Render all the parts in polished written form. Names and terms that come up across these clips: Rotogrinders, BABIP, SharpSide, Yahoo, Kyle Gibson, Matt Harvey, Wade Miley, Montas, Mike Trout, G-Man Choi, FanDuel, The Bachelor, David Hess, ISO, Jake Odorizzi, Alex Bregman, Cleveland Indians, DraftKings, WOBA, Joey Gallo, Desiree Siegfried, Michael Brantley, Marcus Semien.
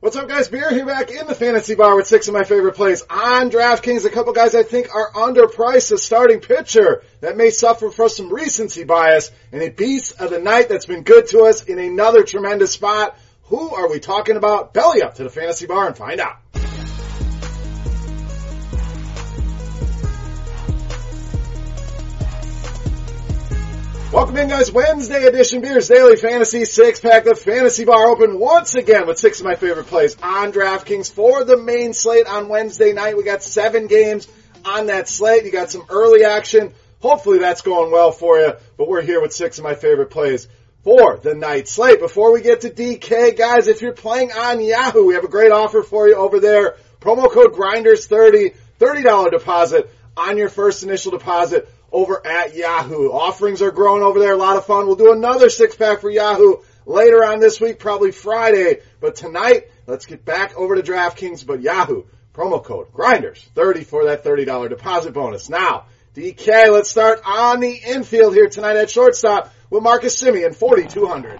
What's up, guys? Beer here back in the Fantasy Bar with six of my favorite plays on DraftKings. A couple guys I think are underpriced. A starting pitcher that may suffer from some recency bias, and a beast of the night that's been good to us in another tremendous spot. Who are we talking about? Belly up to the Fantasy Bar and find out. Welcome in, guys. Wednesday edition Beers Daily Fantasy 6-Pack. The Fantasy Bar open once again with six of my favorite plays on DraftKings for the main slate on Wednesday night. We got seven games on that slate. You got some early action. Hopefully that's going well for you, but we're here with six of my favorite plays for the night slate. Before we get to DK, guys, if you're playing on Yahoo, we have a great offer for you over there. Promo code GRINDERS30, $30 deposit on your first initial deposit over at Yahoo. Offerings are growing over there. A lot of fun. We'll do another six-pack for Yahoo later on this week, probably Friday. But tonight, let's get back over to DraftKings. But Yahoo, promo code GRINDERS30 for that $30 deposit bonus. Now, DK, let's start on the infield here tonight at shortstop with Marcus Semien, 4,200.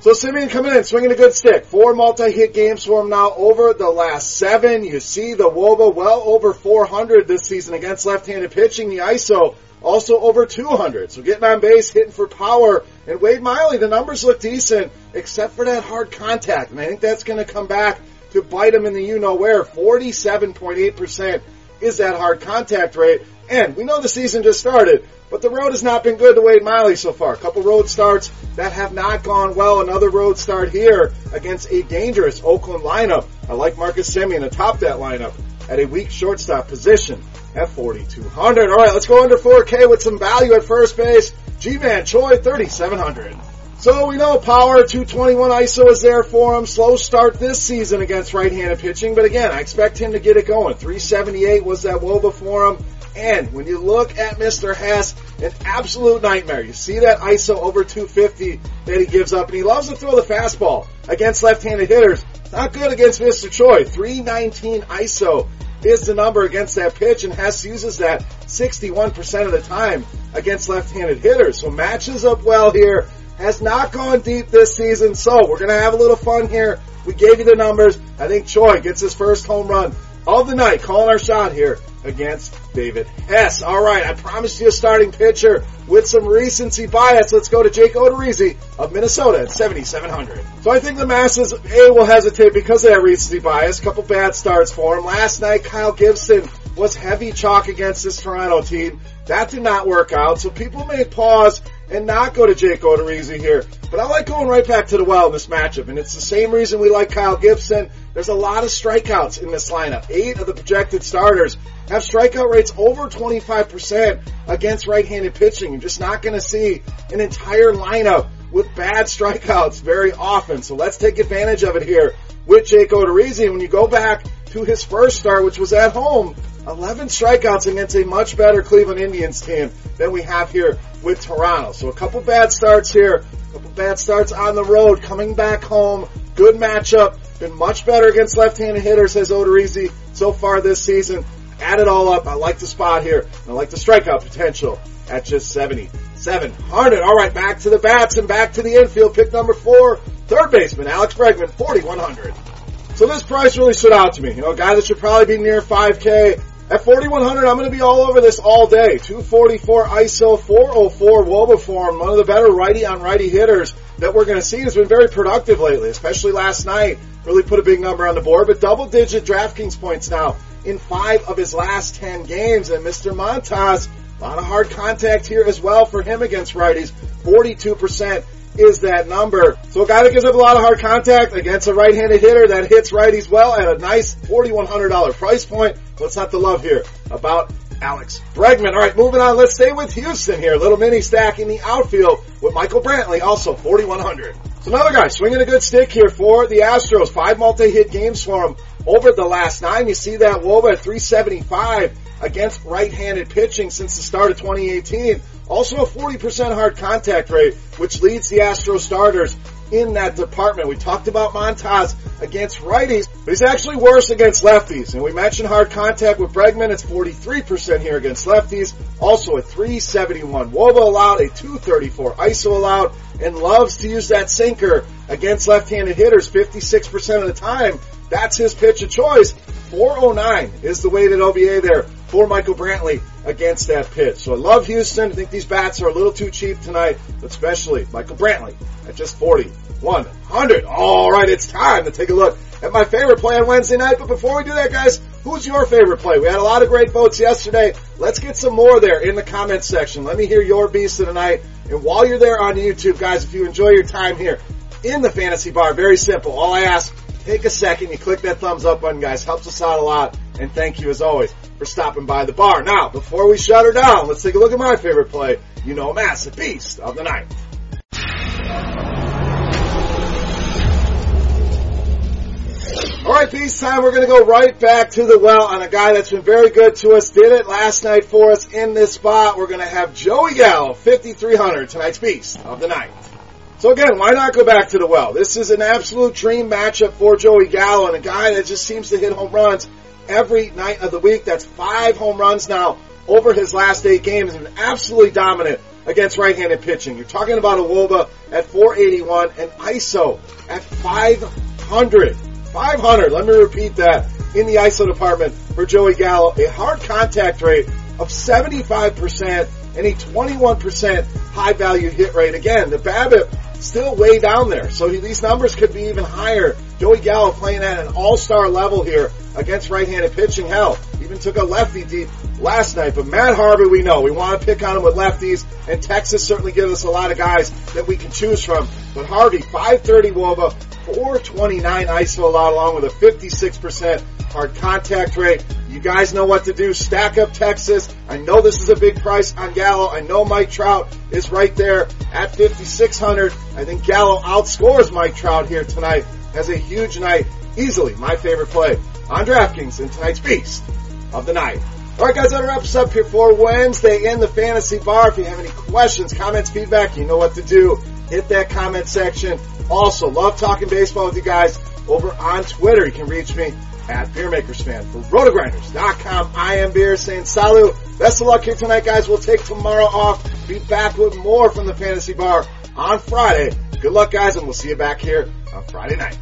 So Semien coming in, swinging a good stick. Four multi-hit games for him now over the last seven. You see the WOBA well over 400 this season against left-handed pitching. The ISO also over 200, so getting on base, hitting for power. And Wade Miley, the numbers look decent, except for that hard contact. And I think that's going to come back to bite him in the you-know-where. 47.8% is that hard contact rate. And we know the season just started, but the road has not been good to Wade Miley so far. A couple road starts that have not gone well. Another road start here against a dangerous Oakland lineup. I like Marcus Semien atop that lineup at a weak shortstop position at 4,200. All right, let's go under 4K with some value at first base. G-Man Choi, 3,700. So we know power, 221 ISO is there for him. Slow start this season against right-handed pitching, but again, I expect him to get it going. 378 was that WOBA for him. And when you look at Mr. Hess, an absolute nightmare. You see that ISO over 250 that he gives up, and he loves to throw the fastball against left-handed hitters. Not good against Mr. Choi. 319 ISO is the number against that pitch, and Hess uses that 61% of the time against left-handed hitters. So matches up well here. Has not gone deep this season, so we're going to have a little fun here. We gave you the numbers. I think Choi gets his first home run of the night, calling our shot here against David Hess. All right, I promised you a starting pitcher with some recency bias. Let's go to Jake Odorizzi of Minnesota at 7,700. So I think the masses, A, will hesitate because of that recency bias. A couple bad starts for him. Last night, Kyle Gibson was heavy chalk against this Toronto team. That did not work out, so people may pause and not go to Jake Odorizzi here. But I like going right back to the well in this matchup, and it's the same reason we like Kyle Gibson. There's a lot of strikeouts in this lineup. 8 of the projected starters have strikeout rates over 25% against right-handed pitching. You're just not going to see an entire lineup with bad strikeouts very often. So let's take advantage of it here with Jake Odorizzi. When you go back to his first start, which was at home 11 strikeouts against a much better Cleveland Indians team than we have here with Toronto. So a couple bad starts here, a couple bad starts on the road, coming back home, good matchup, been much better against left-handed hitters, says Odorizzi, so far this season. Add it all up, I like the spot here, and I like the strikeout potential at just 7,700. All right, back to the bats and back to the infield. Pick number 4, third baseman Alex Bregman, 4,100. So this price really stood out to me. You know, a guy that should probably be near 5K. At 4,100, I'm going to be all over this all day. 244 ISO, 404 WOBA form. One of the better righty-on-righty hitters that we're going to see has been very productive lately, especially last night. Really put a big number on the board, but double-digit DraftKings points now in 5 of his last 10 games. And Mr. Montas, a lot of hard contact here as well for him against righties. 42% is that number. So a guy that gives up a lot of hard contact against a right-handed hitter that hits righties well at a nice $4,100 price point. What's not to love here about Alex Bregman? All right, moving on. Let's stay with Houston here. Little mini stack in the outfield with Michael Brantley, also 4,100. So another guy swinging a good stick here for the Astros. 5 multi-hit games for him over the last 9. You see that WOBA at 375 against right-handed pitching since the start of 2018. Also a 40% hard contact rate, which leads the Astros starters in that department. We talked about Montas against righties, but he's actually worse against lefties. And we mentioned hard contact with Bregman. It's 43% here against lefties. Also a 371 WOBA allowed, a 234 ISO allowed, and loves to use that sinker against left-handed hitters 56% of the time. That's his pitch of choice. 409 is the weighted OBA there for Michael Brantley against that pitch. So I love Houston. I think these bats are a little too cheap tonight, but especially Michael Brantley at just 4,100. All right, it's time to take a look at my favorite play on Wednesday night. But before we do that, guys, who's your favorite play? We had a lot of great votes yesterday. Let's get some more there in the comments section. Let me hear your beast of the night. And while you're there on YouTube, guys, if you enjoy your time here in the Fantasy Bar, very simple. All I ask, take a second, you click that thumbs up button, guys. Helps us out a lot. And thank you, as always, for stopping by the bar. Now, before we shut her down, let's take a look at my favorite play. You know, massive beast of the night. All right, beast time. We're going to go right back to the well on a guy that's been very good to us. Did it last night for us in this spot. We're going to have Joey Gallo, 5,300, tonight's beast of the night. So again, why not go back to the well? This is an absolute dream matchup for Joey Gallo and a guy that just seems to hit home runs every night of the week. That's 5 home runs now over his last 8 games and absolutely dominant against right-handed pitching. You're talking about a WOBA at 481 and ISO at 500. 500, let me repeat that, in the ISO department for Joey Gallo. A hard contact rate of 75% and a 21% high-value hit rate. Again, the BABIP still way down there, so these numbers could be even higher. Joey Gallo playing at an all-star level here against right-handed pitching. Hell, even took a lefty deep last night. But Matt Harvey, we know, we want to pick on him with lefties, and Texas certainly gives us a lot of guys that we can choose from. But Harvey, 530 WOBA, 429 ISO allowed, along with a 56% hard contact rate. You guys know what to do. Stack up Texas. I know this is a big price on Gallo. I know Mike Trout is right there at 5,600. I think Gallo outscores Mike Trout here tonight. Has a huge night. Easily my favorite play on DraftKings in tonight's beast of the night. All right, guys, that wraps up here for Wednesday in the Fantasy Bar. If you have any questions, comments, feedback, you know what to do. Hit that comment section. Also, love talking baseball with you guys over on Twitter. You can reach me at BeerMakersFan. For Rotogrinders.com, I am Beer saying salut. Best of luck here tonight, guys. We'll take tomorrow off. Be back with more from the Fantasy Bar on Friday. Good luck, guys, and we'll see you back here on Friday night.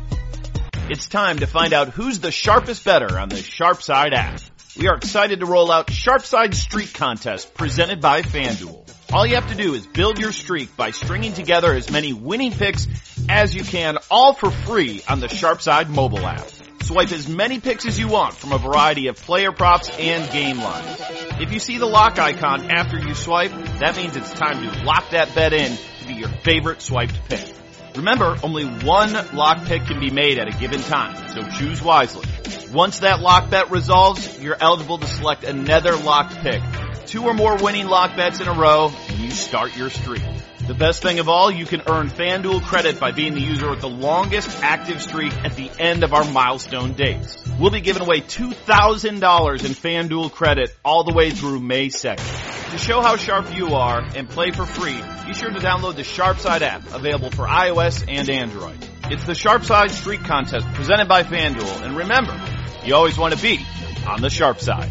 It's time to find out who's the sharpest bettor on the SharpSide app. We are excited to roll out SharpSide Streak Contest presented by FanDuel. All you have to do is build your streak by stringing together as many winning picks as you can, all for free on the SharpSide mobile app. Swipe as many picks as you want from a variety of player props and game lines. If you see the lock icon after you swipe, that means it's time to lock that bet in to be your favorite swiped pick. Remember, only one lock pick can be made at a given time, so choose wisely. Once that lock bet resolves, you're eligible to select another locked pick. 2 or more winning lock bets in a row, and you start your streak. The best thing of all, you can earn FanDuel credit by being the user with the longest active streak at the end of our milestone dates. We'll be giving away $2,000 in FanDuel credit all the way through May 2nd. To show how sharp you are and play for free, be sure to download the SharpSide app, available for iOS and Android. It's the SharpSide Streak Contest presented by FanDuel. And remember, you always want to be on the sharp side.